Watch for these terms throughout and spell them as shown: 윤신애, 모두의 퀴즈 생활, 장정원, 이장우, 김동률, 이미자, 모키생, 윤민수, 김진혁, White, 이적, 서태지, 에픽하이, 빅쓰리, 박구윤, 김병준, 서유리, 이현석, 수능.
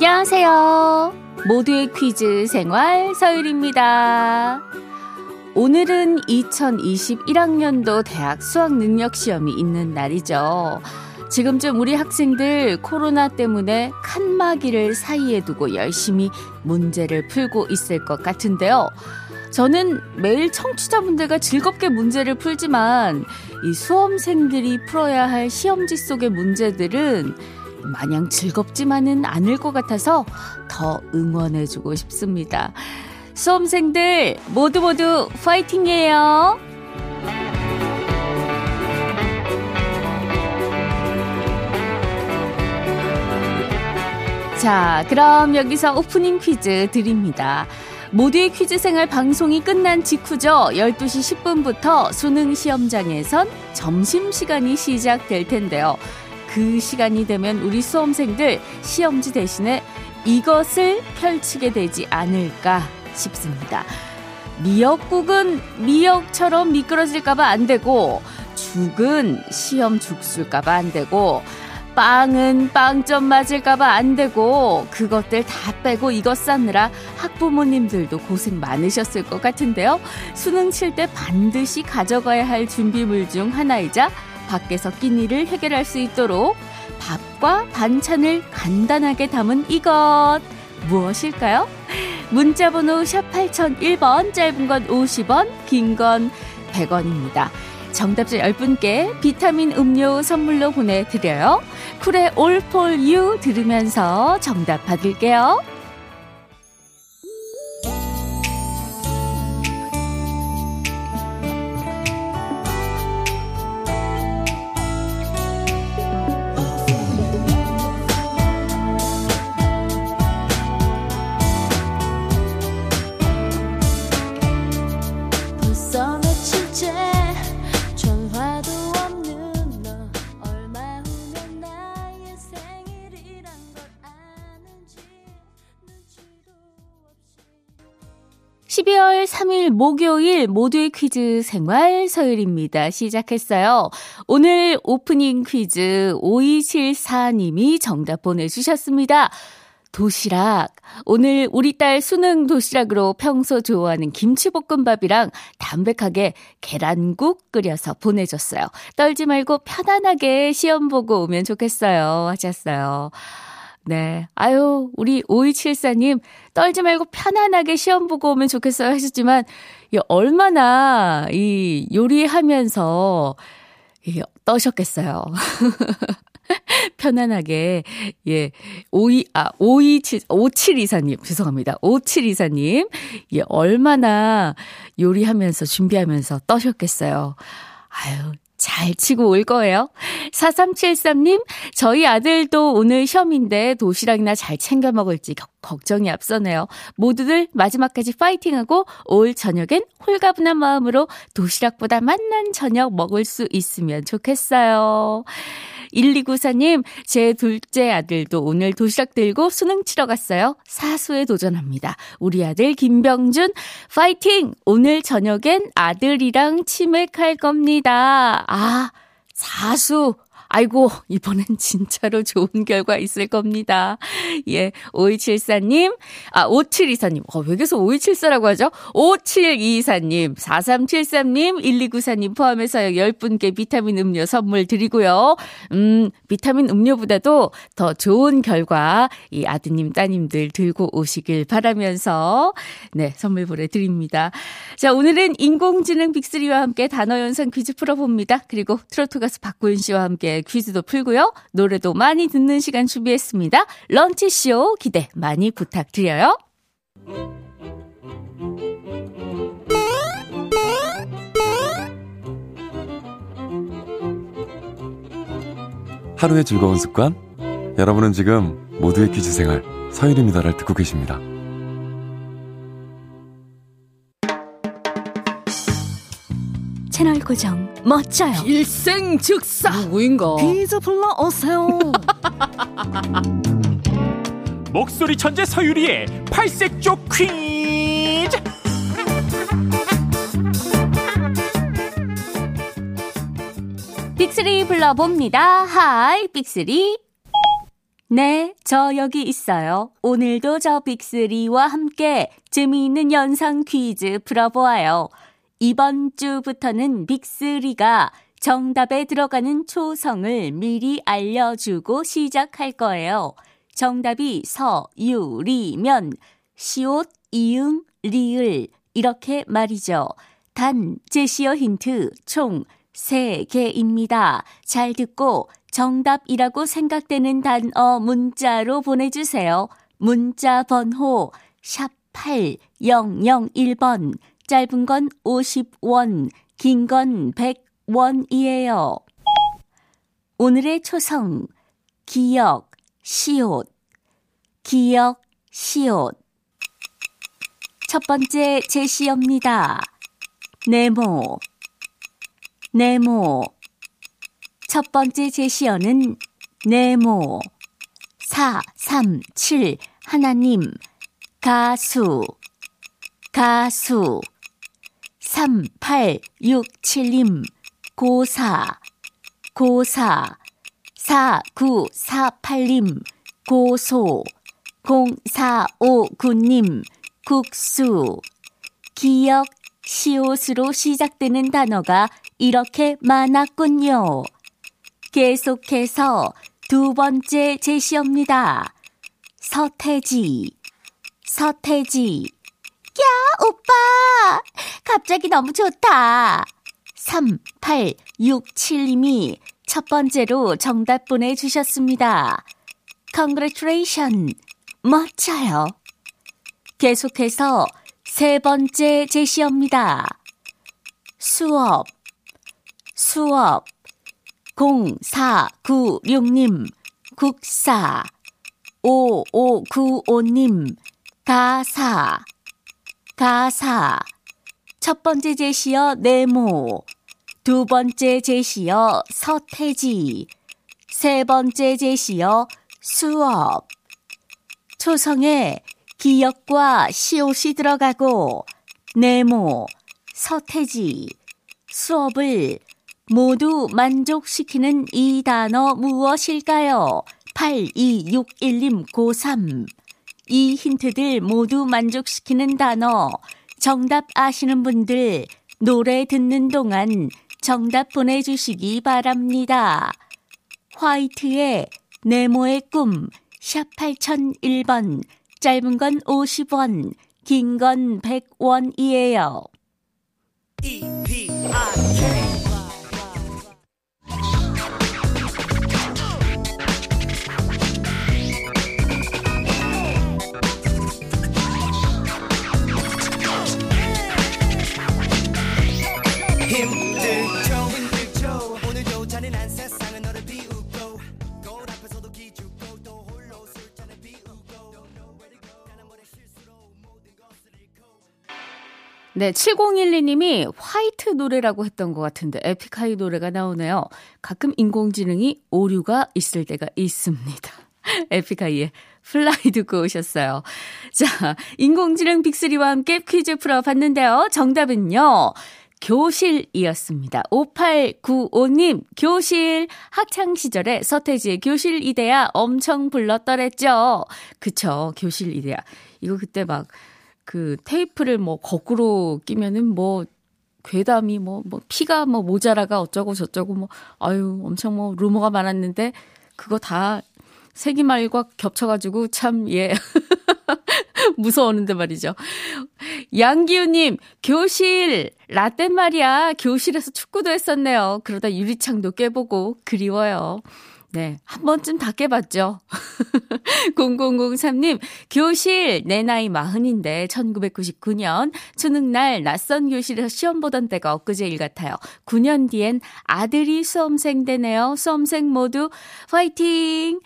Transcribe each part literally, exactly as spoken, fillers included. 안녕하세요. 모두의 퀴즈 생활 서유리입니다. 오늘은 이천이십일 학년도 대학 수학능력시험이 있는 날이죠. 지금쯤 우리 학생들 코로나 때문에 칸막이를 사이에 두고 열심히 문제를 풀고 있을 것 같은데요. 저는 매일 청취자분들과 즐겁게 문제를 풀지만 이 수험생들이 풀어야 할 시험지 속의 문제들은 마냥 즐겁지만은 않을 것 같아서 더 응원해주고 싶습니다. 수험생들 모두 모두 파이팅이에요. 자, 그럼 여기서 오프닝 퀴즈 드립니다. 모두의 퀴즈 생활 방송이 끝난 직후죠. 열두 시 십 분부터 수능 시험장에선 점심시간이 시작될 텐데요. 그 시간이 되면 우리 수험생들 시험지 대신에 이것을 펼치게 되지 않을까 싶습니다. 미역국은 미역처럼 미끄러질까봐 안 되고, 죽은 시험 죽술까봐 안 되고, 빵은 빵점 맞을까봐 안 되고, 그것들 다 빼고 이것 싸느라 학부모님들도 고생 많으셨을 것 같은데요. 수능 칠 때 반드시 가져가야 할 준비물 중 하나이자 밖에서 끼니를 해결할 수 있도록 밥과 반찬을 간단하게 담은 이것, 무엇일까요? 문자번호 샵 팔공공일 번, 짧은 건 오십 원, 긴 건 백 원입니다. 정답자 열 분께 비타민 음료 선물로 보내드려요. 쿨의 All For You 들으면서 정답 받을게요. 십이월 삼일 목요일 모두의 퀴즈 생활 서유리입니다. 시작했어요. 오늘 오프닝 퀴즈 오이칠사 님이 정답 보내주셨습니다. 도시락. 오늘 우리 딸 수능 도시락으로 평소 좋아하는 김치볶음밥이랑 담백하게 계란국 끓여서 보내줬어요. 떨지 말고 편안하게 시험 보고 오면 좋겠어요 하셨어요. 네. 아유, 우리 오이칠사 님, 떨지 말고 편안하게 시험 보고 오면 좋겠어요 하셨지만, 얼마나 이 요리하면서 떠셨겠어요. 편안하게, 예, 오이, 아, 오이칠, 오칠이사 님, 죄송합니다. 오칠이사 님, 예, 얼마나 요리하면서, 준비하면서 떠셨겠어요. 아유. 잘 치고 올 거예요. 사삼칠삼 님, 저희 아들도 오늘 시험인데 도시락이나 잘 챙겨 먹을지 걱정이 앞서네요. 모두들 마지막까지 파이팅하고 올 저녁엔 홀가분한 마음으로 도시락보다 맛난 저녁 먹을 수 있으면 좋겠어요. 일이구사 님, 제 둘째 아들도 오늘 도시락 들고 수능 치러 갔어요. 사수에 도전합니다. 우리 아들 김병준 파이팅! 오늘 저녁엔 아들이랑 치맥할 겁니다. 아, 사수. 아이고, 이번엔 진짜로 좋은 결과 있을 겁니다. 예, 오이칠사 님, 아, 오칠이사 님, 어, 왜 계속 오이칠사라고 하죠? 오칠이사 님, 사삼칠삼 님, 일이구사 님 포함해서 열 분께 비타민 음료 선물 드리고요. 음, 비타민 음료보다도 더 좋은 결과 이 아드님, 따님들 들고 오시길 바라면서, 네, 선물 보내드립니다. 자, 오늘은 인공지능 빅쓰리와 함께 단어 연산 퀴즈 풀어봅니다. 그리고 트로트 가수 박구윤 씨와 함께 퀴즈도 풀고요. 노래도 많이 듣는 시간 준비했습니다. 런치쇼 기대 많이 부탁드려요. 하루의 즐거운 습관, 여러분은 지금 모두의 퀴즈 생활 서유리입니다를 듣고 계십니다. 채널 고정 멋져요. 일생 즉사. 누구인가? 퀴즈 불러오세요. 목소리 천재 서유리의 팔색조 퀴즈. 빅쓰리 불러봅니다. 하이 빅쓰리. 네, 저 여기 있어요. 오늘도 저 빅쓰리와 함께 재미있는 연상 퀴즈 풀어보아요. 이번 주부터는 빅쓰리가 정답에 들어가는 초성을 미리 알려주고 시작할 거예요. 정답이 서유리면 시옷, 이응, 리을 이렇게 말이죠. 단 제시어 힌트 총 세 개입니다. 잘 듣고 정답이라고 생각되는 단어 문자로 보내주세요. 문자 번호 샵 팔공공일 번, 짧은 건 오십 원, 긴 건 백 원이에요. 오늘의 초성, 기역, 시옷, 기역, 시옷. 첫 번째 제시어입니다. 네모, 네모. 첫 번째 제시어는 네모, 사, 삼, 칠, 하나님, 가수, 가수, 삼, 팔, 육, 칠님, 고사, 고사, 사, 구, 사, 팔님, 고소, 공, 사, 오, 구님, 국수. 기역, 시옷으로 시작되는 단어가 이렇게 많았군요. 계속해서 두 번째 제시어입니다. 서태지, 서태지. 야, 오빠! 갑자기 너무 좋다. 삼, 팔, 육, 칠님이 첫 번째로 정답 보내주셨습니다. Congratulations! 멋져요. 계속해서 세 번째 제시어입니다. 수업, 수업. 공사구육님, 국사, 오오구오님, 가사, 가사. 첫 번째 제시어 네모, 두 번째 제시어 서태지, 세 번째 제시어 수업. 초성에 기역과 시옷이 들어가고 네모, 서태지, 수업을 모두 만족시키는 이 단어 무엇일까요? 팔이육일님 고삼. 이 힌트들 모두 만족시키는 단어. 정답 아시는 분들 노래 듣는 동안 정답 보내주시기 바랍니다. 화이트의 네모의 꿈 샵 팔공공일 번, 짧은 건 오십 원, 긴 건 백 원이에요. 이피아이 네, 칠공일이님이 화이트 노래라고 했던 것 같은데 에픽하이 노래가 나오네요. 가끔 인공지능이 오류가 있을 때가 있습니다. 에픽하이의 플라이 듣고 오셨어요. 자, 인공지능 빅쓰리와 함께 퀴즈 풀어봤는데요. 정답은요, 교실이었습니다. 오팔구오님, 교실. 학창시절에 서태지의 교실 이대야 엄청 불렀더랬죠. 그쵸, 교실 이대야. 이거 그때 막 그 테이프를 뭐 거꾸로 끼면은 뭐 괴담이 뭐, 뭐 피가 뭐 모자라가 어쩌고 저쩌고 뭐 아유 엄청 뭐 루머가 많았는데 그거 다 세기말과 겹쳐가지고 참 예 무서웠는데 말이죠. 양기우님, 교실 라떼 말이야. 교실에서 축구도 했었네요. 그러다 유리창도 깨보고 그리워요. 네, 한 번쯤 다 깨봤죠. 공공공삼님, 교실, 내 나이 마흔인데 천구백구십구 년 수능날 낯선 교실에서 시험 보던 때가 엊그제 일 같아요. 구 년 뒤엔 아들이 수험생 되네요. 수험생 모두 화이팅!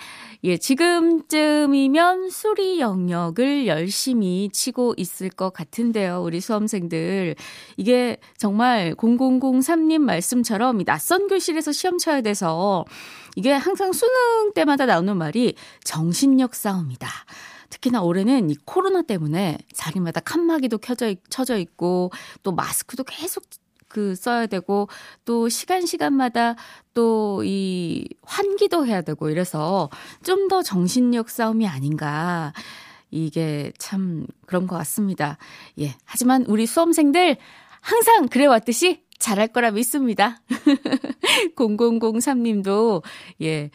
예, 지금쯤이면 수리 영역을 열심히 치고 있을 것 같은데요. 우리 수험생들. 이게 정말 공공공삼님 말씀처럼 이 낯선 교실에서 시험 쳐야 돼서 이게 항상 수능 때마다 나오는 말이 정신력 싸움이다. 특히나 올해는 이 코로나 때문에 자리마다 칸막이도 켜져, 쳐져 있고 또 마스크도 계속 그 써야 되고 또 시간 시간마다 또 이 환기도 해야 되고 이래서 좀 더 정신력 싸움이 아닌가. 이게 참 그런 것 같습니다. 예. 하지만 우리 수험생들 항상 그래왔듯이 잘할 거라 믿습니다. 공공공삼 님도 예.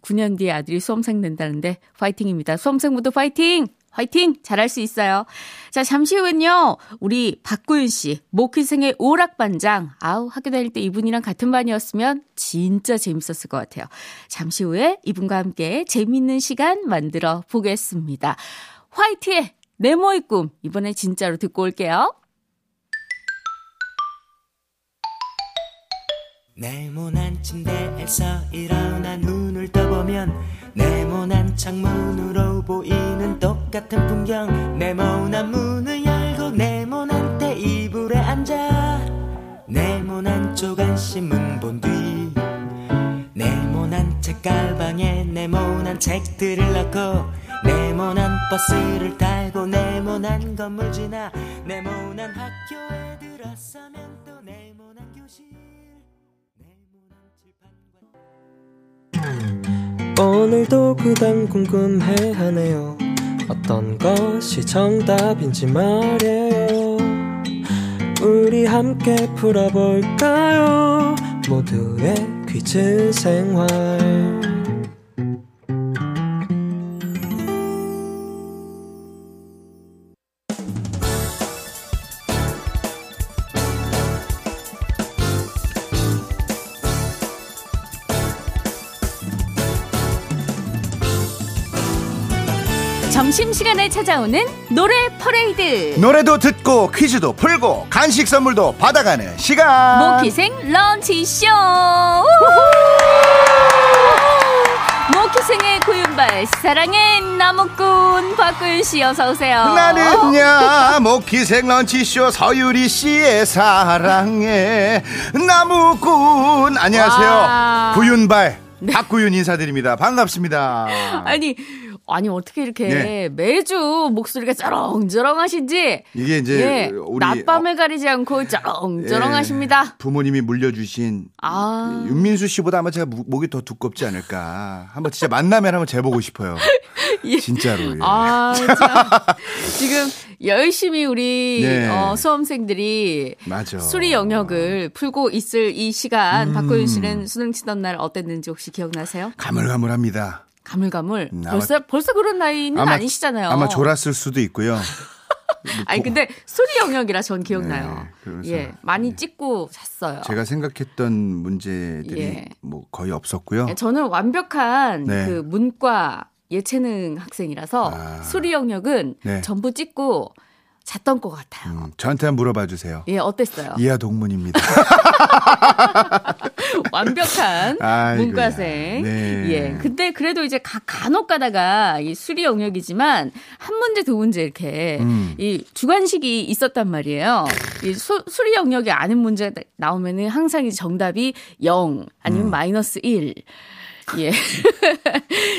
구 년 뒤에 아들이 수험생 된다는데 파이팅입니다. 수험생 모두 파이팅! 화이팅! 잘할 수 있어요. 자, 잠시 후는요. 우리 박구윤 씨, 모퀴생의 오락반장. 아우, 학교 다닐 때 이분이랑 같은 반이었으면 진짜 재밌었을 것 같아요. 잠시 후에 이분과 함께 재미있는 시간 만들어 보겠습니다. 화이트의 네모의 꿈. 이번에 진짜로 듣고 올게요. 네모난 침대에서 일어나 눈을 떠보면 네모난 창문으로 보이는 똑같은 풍경 네모난 문을 열고 네모난 테이블에 앉아 네모난 조간신문 본 뒤 네모난 책가방에 네모난 책들을 넣고 네모난 버스를 타고 네모난 건물 지나 네모난 학교에 들어서면 또 네모난 교실 오늘도 그단 궁금해하네요. 어떤 것이 정답인지 말해요. 우리 함께 풀어볼까요? 모두의 퀴즈 생활. 점심시간에 찾아오는 노래 퍼레이드 노래도 듣고 퀴즈도 풀고 간식 선물도 받아가는 시간 모키생 런치쇼 모키생의 고윤발 사랑의 나무꾼 박구윤씨 어서오세요. 나는야 모키생 런치쇼 서유리씨의 사랑의 나무꾼 안녕하세요. 와. 구윤발 네. 박구윤 인사드립니다. 반갑습니다. 아니 아니 어떻게 이렇게 네. 매주 목소리가 쩌렁쩌렁하신지 이게 이제 예, 우리 낮밤을 어, 가리지 않고 쩌렁쩌렁하십니다. 예, 부모님이 물려주신 아. 윤민수 씨보다 아마 제가 목이 더 두껍지 않을까. 한번 진짜 만나면 한번 재보고 싶어요. 예. 진짜로. 예. 아, 지금 열심히 우리 네. 어, 수험생들이 맞아. 수리 영역을 풀고 있을 이 시간 음. 박구윤 씨는 수능 치던 날 어땠는지 혹시 기억나세요? 가물가물합니다. 가물가물. 음, 벌써, 벌써 그런 나이는 아마, 아니시잖아요. 아마 졸았을 수도 있고요. 아니, 근데 수리 영역이라 전 기억나요. 네, 예, 많이 네. 찍고 잤어요. 제가 생각했던 문제들이 예. 뭐 거의 없었고요. 저는 완벽한 네. 그 문과 예체능 학생이라서 아. 수리 영역은 네. 전부 찍고 잤던 것 같아요. 음, 저한테 한번 물어봐 주세요. 예, 어땠어요? 이하 동문입니다. 완벽한 아이고야. 문과생. 네. 예, 근데 그래도 이제 가, 간혹 가다가 이 수리 영역이지만 한 문제 두 문제 이렇게 음. 이 주관식이 있었단 말이에요. 이 수, 수리 영역이 아닌 문제 나오면은 항상 정답이 영 아니면 음. 마이너스 일. 예.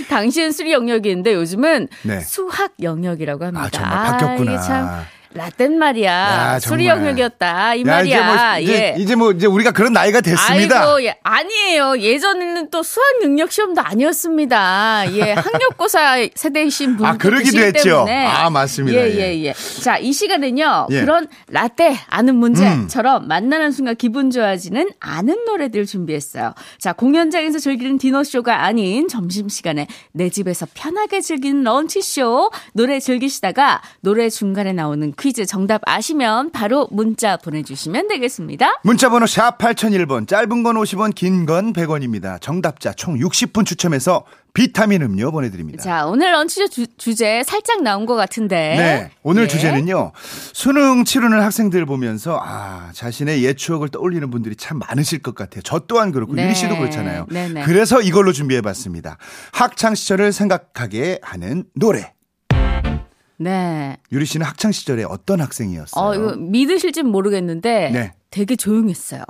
당시엔 수리 영역이었는데 요즘은 네. 수학 영역이라고 합니다. 아, 정말 바뀌었구나. 아, 이게 참 라땐 말이야. 야, 수리 영역이었다. 이 야, 말이야. 이제 뭐, 예. 이제, 이제 뭐, 이제 우리가 그런 나이가 됐습니다. 아이고, 예. 아니에요. 예전에는 또 수학 능력 시험도 아니었습니다. 예. 학력고사 세대이신 분들. 아, 그러기도 했죠. 때문에. 아, 맞습니다. 예, 예, 예. 예. 자, 이 시간에는요. 예. 그런 라떼 아는 문제처럼 음. 만나는 순간 기분 좋아지는 아는 노래들 준비했어요. 자, 공연장에서 즐기는 디너쇼가 아닌 점심시간에 내 집에서 편하게 즐기는 런치쇼. 노래 즐기시다가 노래 중간에 나오는 퀴즈 정답 아시면 바로 문자 보내주시면 되겠습니다. 문자번호 샵 팔공공일 번 짧은 건 오십 원 긴 건 백 원입니다. 정답자 총 육십 분 추첨해서 비타민 음료 보내드립니다. 자, 오늘 런치쇼 주, 주제 살짝 나온 것 같은데 네, 오늘 예. 주제는요. 수능 치르는 학생들 보면서 아 자신의 옛 추억을 떠올리는 분들이 참 많으실 것 같아요. 저 또한 그렇고 네. 유리 씨도 그렇잖아요. 네, 네. 그래서 이걸로 준비해봤습니다. 학창시절을 생각하게 하는 노래. 네. 유리 씨는 학창 시절에 어떤 학생이었어요? 어, 이거 믿으실진 모르겠는데 네. 되게 조용했어요.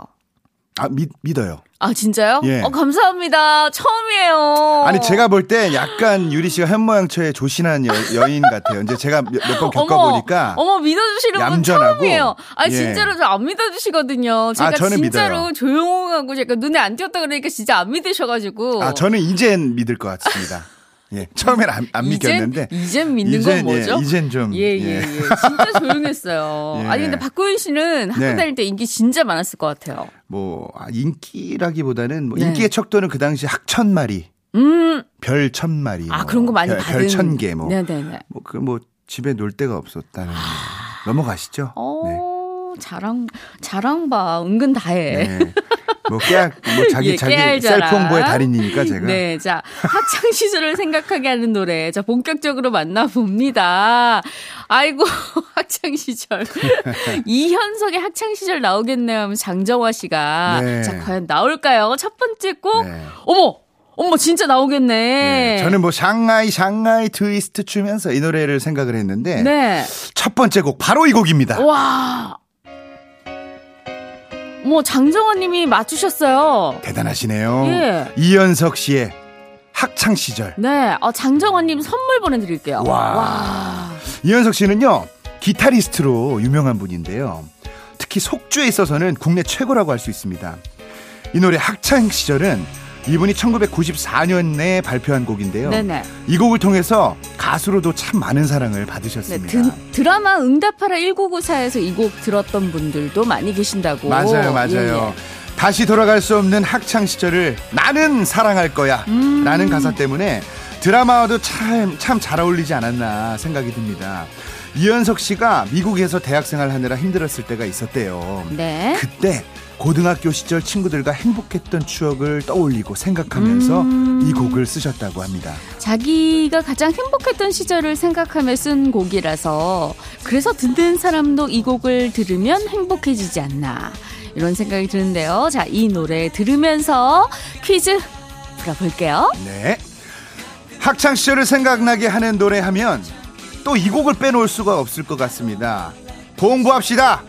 아, 믿, 믿어요. 아, 진짜요? 예. 어, 감사합니다. 처음이에요. 아니, 제가 볼 때 약간 유리 씨가 현모양처의 조신한 여, 여인 같아요. 이제 제가 몇 번 겪어보니까. 어머, 어머, 믿어주시는 분 처음이에요. 아니, 예. 진짜로 저 안 믿어주시거든요. 제가 아, 저는 진짜로 믿어요. 조용하고 제가 눈에 안 띄었다 그러니까 진짜 안 믿으셔가지고. 아, 저는 이젠 믿을 것 같습니다. 예, 처음엔 안, 안 이젠, 믿겼는데. 이젠 믿는 이젠, 건 뭐죠? 예, 이젠 좀. 예, 예, 예. 예. 진짜 조용했어요. 예. 아니, 근데 박구윤 씨는 학교 네. 다닐 때 인기 진짜 많았을 것 같아요. 뭐, 인기라기보다는 뭐 네. 인기의 척도는 그 당시 학천마리. 음. 별 천마리. 아, 뭐, 그런 거 많이 받은. 별 천개 뭐. 네네네. 뭐, 그 뭐, 집에 놀 데가 없었다는. 아. 넘어가시죠. 어, 네. 자랑, 자랑 봐. 은근 다 해. 네. 뭐, 깨알, 뭐, 자기, 예, 자기, 셀프 홍보의 달인이니까, 제가. 네, 자, 학창시절을 생각하게 하는 노래. 자, 본격적으로 만나봅니다. 아이고, 학창시절. 이현석의 학창시절 나오겠네요 하면 장정화 씨가. 네. 자, 과연 나올까요? 첫 번째 곡. 네. 어머! 어머, 진짜 나오겠네. 네, 저는 뭐, 상하이, 상하이, 트위스트 추면서 이 노래를 생각을 했는데. 네. 첫 번째 곡, 바로 이 곡입니다. 와. 뭐 장정원님이 맞추셨어요. 대단하시네요. 예. 이현석 씨의 학창 시절. 네, 어, 장정원님 선물 보내드릴게요. 와. 와. 이현석 씨는요 기타리스트로 유명한 분인데요. 특히 속주에 있어서는 국내 최고라고 할 수 있습니다. 이 노래 학창 시절은 이분이 천구백구십사 년에 발표한 곡인데요. 네네. 이 곡을 통해서 가수로도 참 많은 사랑을 받으셨습니다. 네, 드, 드라마 응답하라 천구백구십사에서 이 곡 들었던 분들도 많이 계신다고. 맞아요. 맞아요. 예, 예. 다시 돌아갈 수 없는 학창시절을 나는 사랑할 거야 음. 라는 가사 때문에 드라마와도 참, 참 잘 어울리지 않았나 생각이 듭니다. 이현석 씨가 미국에서 대학생활 하느라 힘들었을 때가 있었대요. 네. 그때 고등학교 시절 친구들과 행복했던 추억을 떠올리고 생각하면서 음... 이 곡을 쓰셨다고 합니다. 자기가 가장 행복했던 시절을 생각하며 쓴 곡이라서 그래서 듣는 사람도 이 곡을 들으면 행복해지지 않나 이런 생각이 드는데요. 자, 이 노래 들으면서 퀴즈 풀어볼게요. 네. 학창시절을 생각나게 하는 노래 하면 또 이 곡을 빼놓을 수가 없을 것 같습니다. 공부합시다.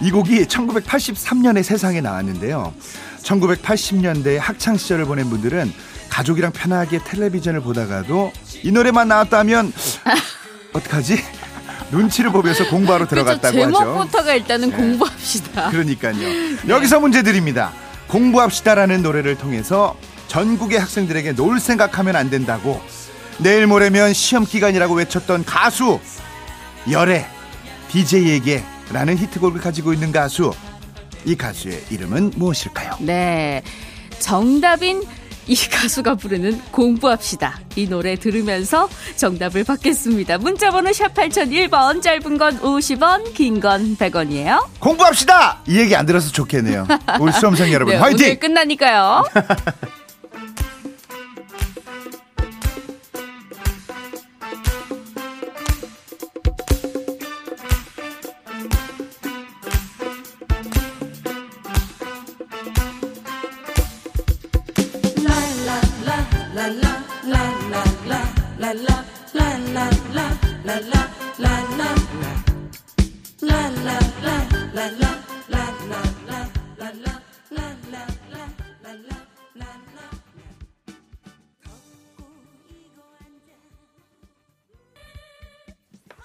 이 곡이 천구백팔십삼 년에 세상에 나왔는데요. 천구백팔십 년대에 학창시절을 보낸 분들은 가족이랑 편하게 텔레비전을 보다가도 이 노래만 나왔다면 어떡하지? 눈치를 보면서 공부하러 들어갔다고 하죠. 제목부터가 일단은 네. 공부합시다. 그러니까요. 네. 여기서 문제 드립니다. 공부합시다라는 노래를 통해서 전국의 학생들에게 놀 생각하면 안 된다고 내일 모레면 시험기간이라고 외쳤던 가수 열애 디제이에게 라는 히트곡을 가지고 있는 가수, 이 가수의 이름은 무엇일까요? 네, 정답인 이 가수가 부르는 공부합시다 이 노래 들으면서 정답을 받겠습니다. 문자번호 샵 팔공공일 번, 짧은 건 오십 원, 긴 건 백 원이에요. 공부합시다! 이 얘기 안 들어서 좋겠네요. 올 수험생 여러분 네, 화이팅! 오늘 끝나니까요.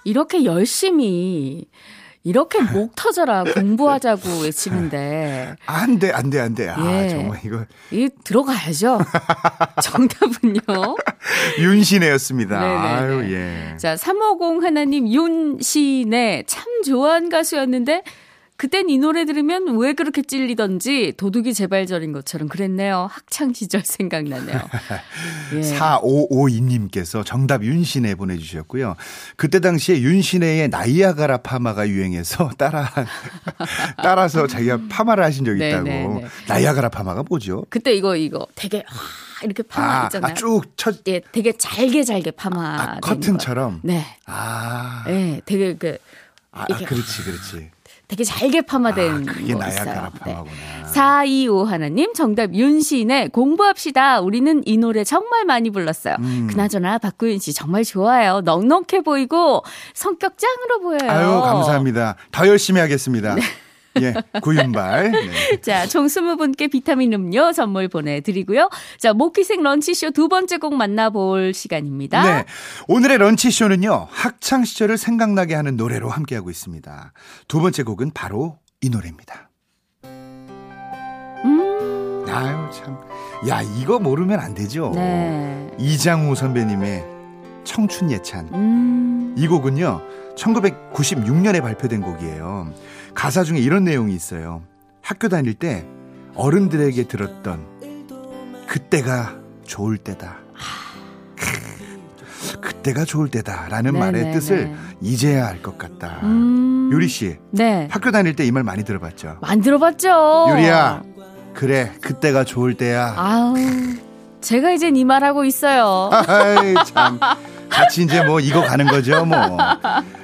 이렇게 열심히 이렇게 목 터져라 공부하자고 외치는데 안 돼, 안 돼, 안 돼. 아, 예. 정말 이거 이 들어가야죠. 정답은요. 윤신애였습니다. 아유, 예. 자, 삼오공 하나님 윤신애 참 좋아한 가수였는데 그땐 이 노래 들으면 왜 그렇게 찔리던지 도둑이 재발절인 것처럼 그랬네요. 학창시절 생각나네요. 예. 사오오이 님께서 정답 윤신애 보내주셨고요. 그때 당시에 윤신애의 나이아가라 파마가 유행해서 따라, 따라서 자기가 파마를 하신 적이 있다고. 네네네. 나이아가라 파마가 뭐죠? 그때 이거 이거 되게 이렇게 파마 아, 있잖아요. 아, 쭉 쳐. 예, 되게 잘게 잘게 파마. 아, 아, 커튼처럼? 네. 아. 예, 되게 그. 아, 아, 그렇지, 그렇지. 되게 잘게 파마된 아, 그게 나야가라 파마구나. 네. 사이오 하나님 정답 윤신의 공부합시다. 우리는 이 노래 정말 많이 불렀어요. 음. 그나저나 박구윤 씨 정말 좋아요. 넉넉해 보이고 성격 짱으로 보여요. 아유 감사합니다. 더 열심히 하겠습니다. 네. 예, 구윤발. 네. 자, 총 스무 분께 비타민 음료 선물 보내드리고요. 자, 모기생 런치쇼 두 번째 곡 만나볼 시간입니다. 네, 오늘의 런치쇼는요, 학창시절을 생각나게 하는 노래로 함께하고 있습니다. 두 번째 곡은 바로 이 노래입니다. 음. 아유, 참. 야, 이거 모르면 안 되죠. 네. 이장우 선배님의 청춘 예찬. 음. 이 곡은요, 천구백구십육 년에 발표된 곡이에요. 가사 중에 이런 내용이 있어요. 학교 다닐 때 어른들에게 들었던 그때가 좋을 때다. 그때가 좋을 때다라는 네네네. 말의 뜻을 이제야 알 것 같다. 음. 유리 씨, 네. 학교 다닐 때 이 말 많이 들어봤죠? 많이 들어봤죠. 유리야, 그래, 그때가 좋을 때야. 아우, 제가 이젠 이 말하고 있어요. 아이, 참. 같이 이제 뭐 이거 가는 거죠 뭐.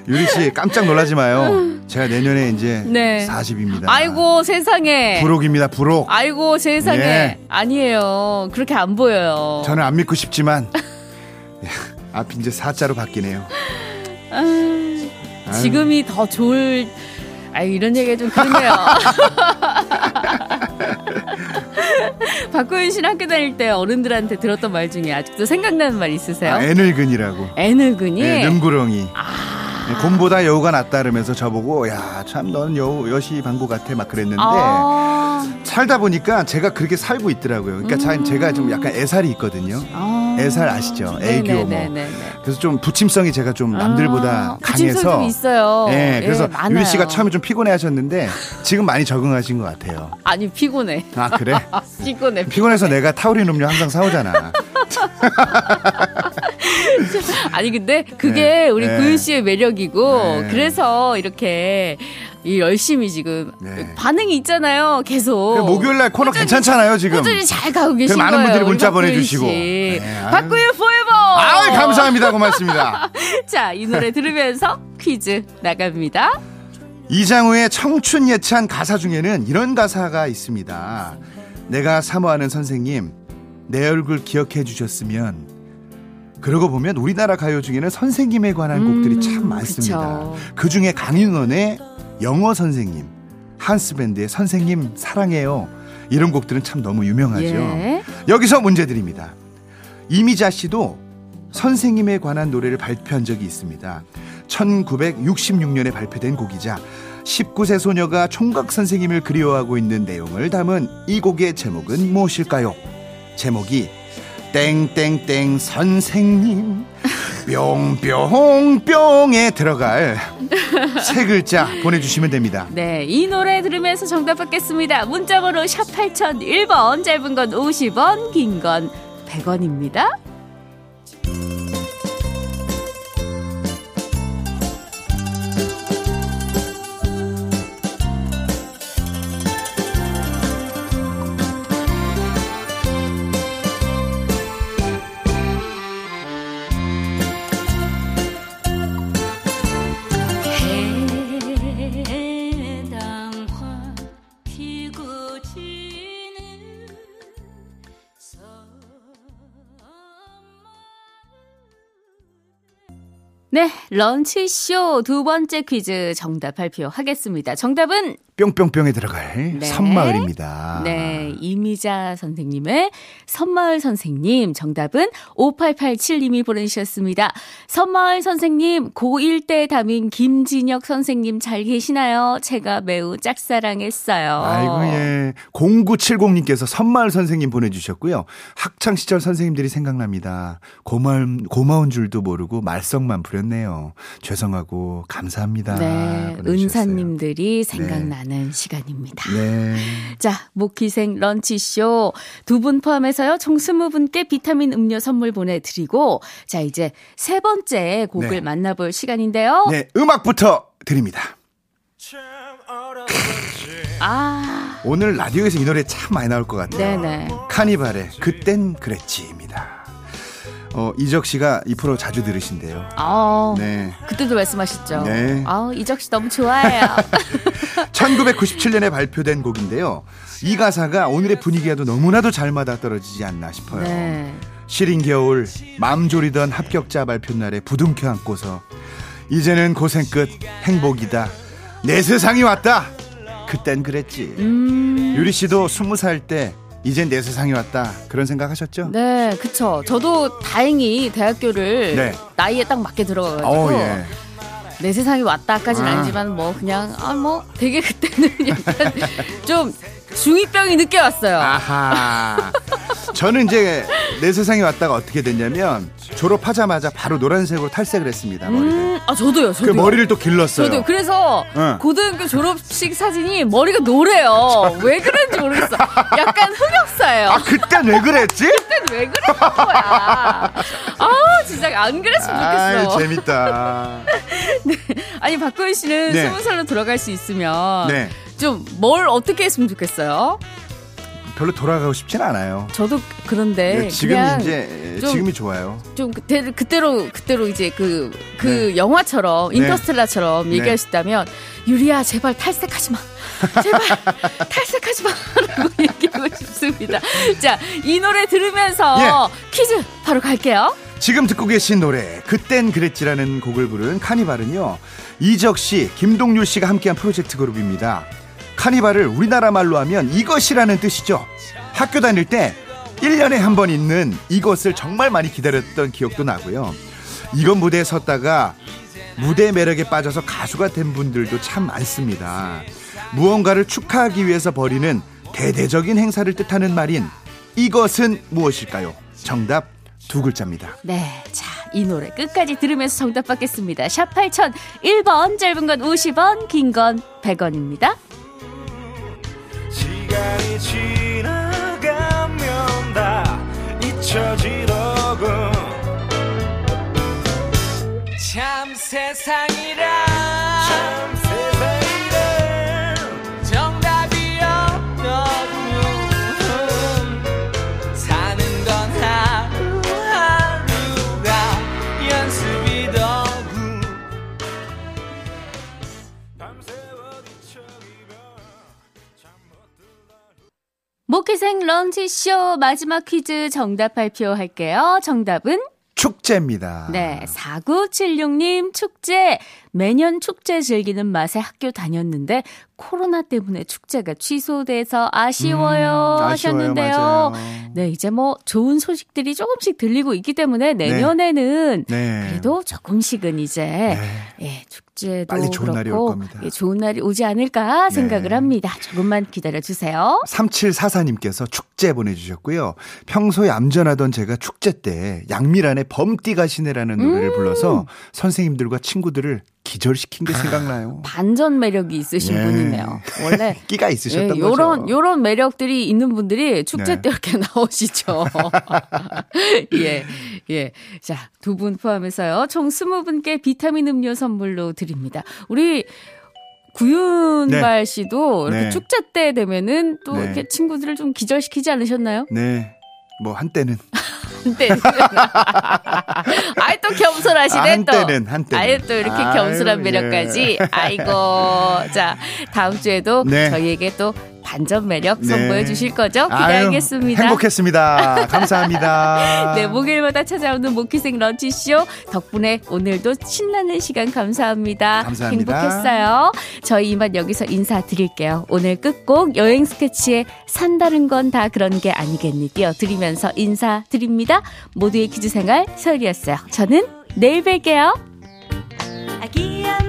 유리 씨 깜짝 놀라지 마요. 제가 내년에 이제 네. 사십입니다. 아이고 세상에. 부록입니다 부록. 아이고 세상에. 예. 아니에요. 그렇게 안 보여요. 저는 안 믿고 싶지만 앞이 이제 사자로 바뀌네요. 아, 지금이 아유. 더 좋을. 아 이런 얘기가 좀 그러네요. 박구윤 씨는 학교 다닐 때 어른들한테 들었던 말 중에 아직도 생각나는 말 있으세요? 아, 애늙은이라고. 애늙은이? 네, 능구렁이. 아. 곰보다 여우가 낫다 그러면서 저보고 야, 참 넌 여우, 여시 방구 같아 막 그랬는데 아. 살다 보니까 제가 그렇게 살고 있더라고요. 그러니까 음. 제가 좀 약간 애살이 있거든요. 아. 애살 아시죠? 애교 네네, 뭐. 네네. 그래서 좀 부침성이 제가 좀 남들보다 아, 강해서. 부침성이 있어요. 네, 그래서 예, 유리 씨가 처음에 좀 피곤해하셨는데 지금 많이 적응하신 것 같아요. 아니 피곤해. 아 그래? 피곤해. 피곤해서 내가 타우린 음료 항상 사오잖아. 아니 근데 그게 네, 우리 네. 구윤 씨의 매력이고 네. 그래서 이렇게. 이 열심히 지금 네. 반응이 있잖아요. 계속 목요일날 코너 꾸준히, 괜찮잖아요 지금 꾸준히 잘 가고 계신 많은 거예요. 많은 분들이 문자 보내주시고 네. 박구윤 포에버. 아유, 감사합니다. 고맙습니다. 자, 이 노래 들으면서 퀴즈 나갑니다. 이장우의 청춘 예찬 가사 중에는 이런 가사가 있습니다. 내가 사모하는 선생님 내 얼굴 기억해 주셨으면. 그러고 보면 우리나라 가요 중에는 선생님에 관한 음, 곡들이 참 많습니다. 그쵸. 그중에 강윤원의 영어 선생님, 한스밴드의 선생님 사랑해요. 이런 곡들은 참 너무 유명하죠. 예. 여기서 문제 드립니다. 이미자 씨도 선생님에 관한 노래를 발표한 적이 있습니다. 천구백육십육 년에 발표된 곡이자 십구 세 소녀가 총각 선생님을 그리워하고 있는 내용을 담은 이 곡의 제목은 무엇일까요? 제목이 땡땡땡 선생님 뿅뿅뿅에 들어갈 세 글자 보내주시면 됩니다. 네, 이 노래 들으면서 정답 받겠습니다. 문자번호 샵 팔공공일 번, 짧은 건 오십 원, 긴 건 백 원입니다. 네, 런치쇼 두 번째 퀴즈 정답 발표하겠습니다. 정답은 뿅뿅뿅에 들어갈 네. 섬마을입니다. 네, 이미자 선생님의 섬마을 선생님 정답은 오팔팔칠님이 보내주셨습니다. 섬마을 선생님 고일 때 담임 김진혁 선생님 잘 계시나요? 제가 매우 짝사랑했어요. 아이고 예. 공구칠공님께서 섬마을 선생님 보내주셨고요. 학창시절 선생님들이 생각납니다. 고마운, 고마운 줄도 모르고 말썽만 부렸네요. 죄송하고 감사합니다. 네, 은사님들이 생각나는 네. 시간입니다. 네. 자, 모기생 런치쇼 두 분 포함해서요 총 스무 분께 비타민 음료 선물 보내드리고 자 이제 세 번째 곡을 네. 만나볼 시간인데요. 네, 음악부터 드립니다. 아. 오늘 라디오에서 이 노래 참 많이 나올 것 같아요. 네네. 카니발의 그땐 그랬지입니다. 어, 이적 씨가 이 프로 자주 들으신대요. 아, 네. 그때도 말씀하셨죠. 네. 아, 이적 씨 너무 좋아해요. 천구백구십칠 년에 발표된 곡인데요. 이 가사가 오늘의 분위기에도 너무나도 잘 맞아떨어지지 않나 싶어요. 네. 시린 겨울 맘 졸이던 합격자 발표날에 부둥켜 안고서 이제는 고생 끝 행복이다 내 세상이 왔다 그땐 그랬지. 음... 유리 씨도 스무 살 때 이젠 내 세상이 왔다 그런 생각하셨죠? 네, 그쵸. 저도 다행히 대학교를 네. 나이에 딱 맞게 들어가가지고 오, 예. 내 세상이 왔다까지는 아. 아니지만 뭐 그냥 아 뭐 되게 그때는 약간 좀 중이병이 늦게 왔어요. 아하. 저는 이제 내 세상이 왔다가 어떻게 됐냐면 졸업하자마자 바로 노란색으로 탈색을 했습니다. 머리를. 음, 아 저도요. 저도요. 그 머리를 또 길렀어요. 저도 그래서 응. 고등학교 졸업식 사진이 머리가 노래요. 왜 그런지 모르겠어. 약간 흑역사예요. 아 그땐 왜 그랬지? 그땐 왜 그랬던 거야. 아 진짜 안 그랬으면 좋겠어. 아이, 재밌다. 네. 아니 박구윤 씨는 네. 스무 살로 들어갈 수 있으면 네. 좀 뭘 어떻게 했으면 좋겠어요? 별로 돌아가고 싶진 않아요. 저도 그런데 네, 지금 이제 좀, 지금이 좋아요. 좀 그때, 그때로 그때로 이제 그, 그 네. 영화처럼 네. 인터스텔라처럼 네. 얘기할 수 있다면 유리야 제발 탈색하지 마. 제발 탈색하지 마라고 얘기하고 싶습니다. 자, 이 노래 들으면서 예. 퀴즈 바로 갈게요. 지금 듣고 계신 노래 그땐 그랬지라는 곡을 부른 카니발은요. 이적 씨, 김동률 씨가 함께한 프로젝트 그룹입니다. 카니발을 우리나라 말로 하면 이것이라는 뜻이죠. 학교 다닐 때 일 년에 한 번 있는 이것을 정말 많이 기다렸던 기억도 나고요. 이것 무대에 섰다가 무대 매력에 빠져서 가수가 된 분들도 참 많습니다. 무언가를 축하하기 위해서 벌이는 대대적인 행사를 뜻하는 말인 이것은 무엇일까요? 정답 두 글자입니다. 네, 자, 이 노래 끝까지 들으면서 정답 받겠습니다. 샵 팔천 일 번 짧은 건 오십 원, 긴 건 백 원입니다. 시간이 지나가면 다 잊혀지더군. 참 세상이라 참 세상이라 정답이 없더군. 사는 건 하루하루가 연습이더군. 모기생 런치쇼 마지막 퀴즈 정답 발표할게요. 정답은? 축제입니다. 네, 사구칠육 님 축제. 매년 축제 즐기는 맛에 학교 다녔는데 코로나 때문에 축제가 취소돼서 아쉬워요, 음, 하셨는데요. 아쉬워요, 네, 이제 뭐 좋은 소식들이 조금씩 들리고 있기 때문에 내년에는 네. 네. 그래도 조금씩은 이제 네. 예, 축제도 빨리 좋은 그렇고 날이 올 겁니다. 예, 좋은 날이 오지 않을까 생각을 네. 합니다. 조금만 기다려주세요. 삼칠사사 님께서 축제 보내주셨고요. 평소에 암전하던 제가 축제 때 양미란의 범띠가 시네라는 노래를 음. 불러서 선생님들과 친구들을 기절시킨 게 생각나요. 반전 매력이 있으신 예. 분이네요. 원래 끼가 있으셨던 예, 요런, 거죠. 요런 매력들이 있는 분들이 축제 네. 때 이렇게 나오시죠. 예, 예. 자, 두 분 포함해서요. 총 스무 분께 비타민 음료 선물로 드립니다. 우리 구윤발 네. 씨도 이렇게 네. 축제 때 되면은 또 네. 이렇게 친구들을 좀 기절시키지 않으셨나요? 네. 뭐 한때는. 한때는. 아이 또 겸손하시네. 아, 한때는, 또. 한때는. 아이 또 이렇게 아유, 겸손한 매력까지. 예. 아이고. 자, 다음 주에도 네. 저희에게 또 반전 매력 네. 선보여 주실 거죠? 기대하겠습니다. 아유, 행복했습니다. 감사합니다. 네, 목요일마다 찾아오는 모키생 런치쇼. 덕분에 오늘도 신나는 시간 감사합니다. 감사합니다. 행복했어요. 저희 이만 여기서 인사드릴게요. 오늘 끝곡 여행 스케치에 산다는 건 다 그런 게 아니겠니 띄어드리면서 인사드립니다. 모두의 퀴즈 생활 서유리였어요. 저는 내일 뵐게요. 아기야.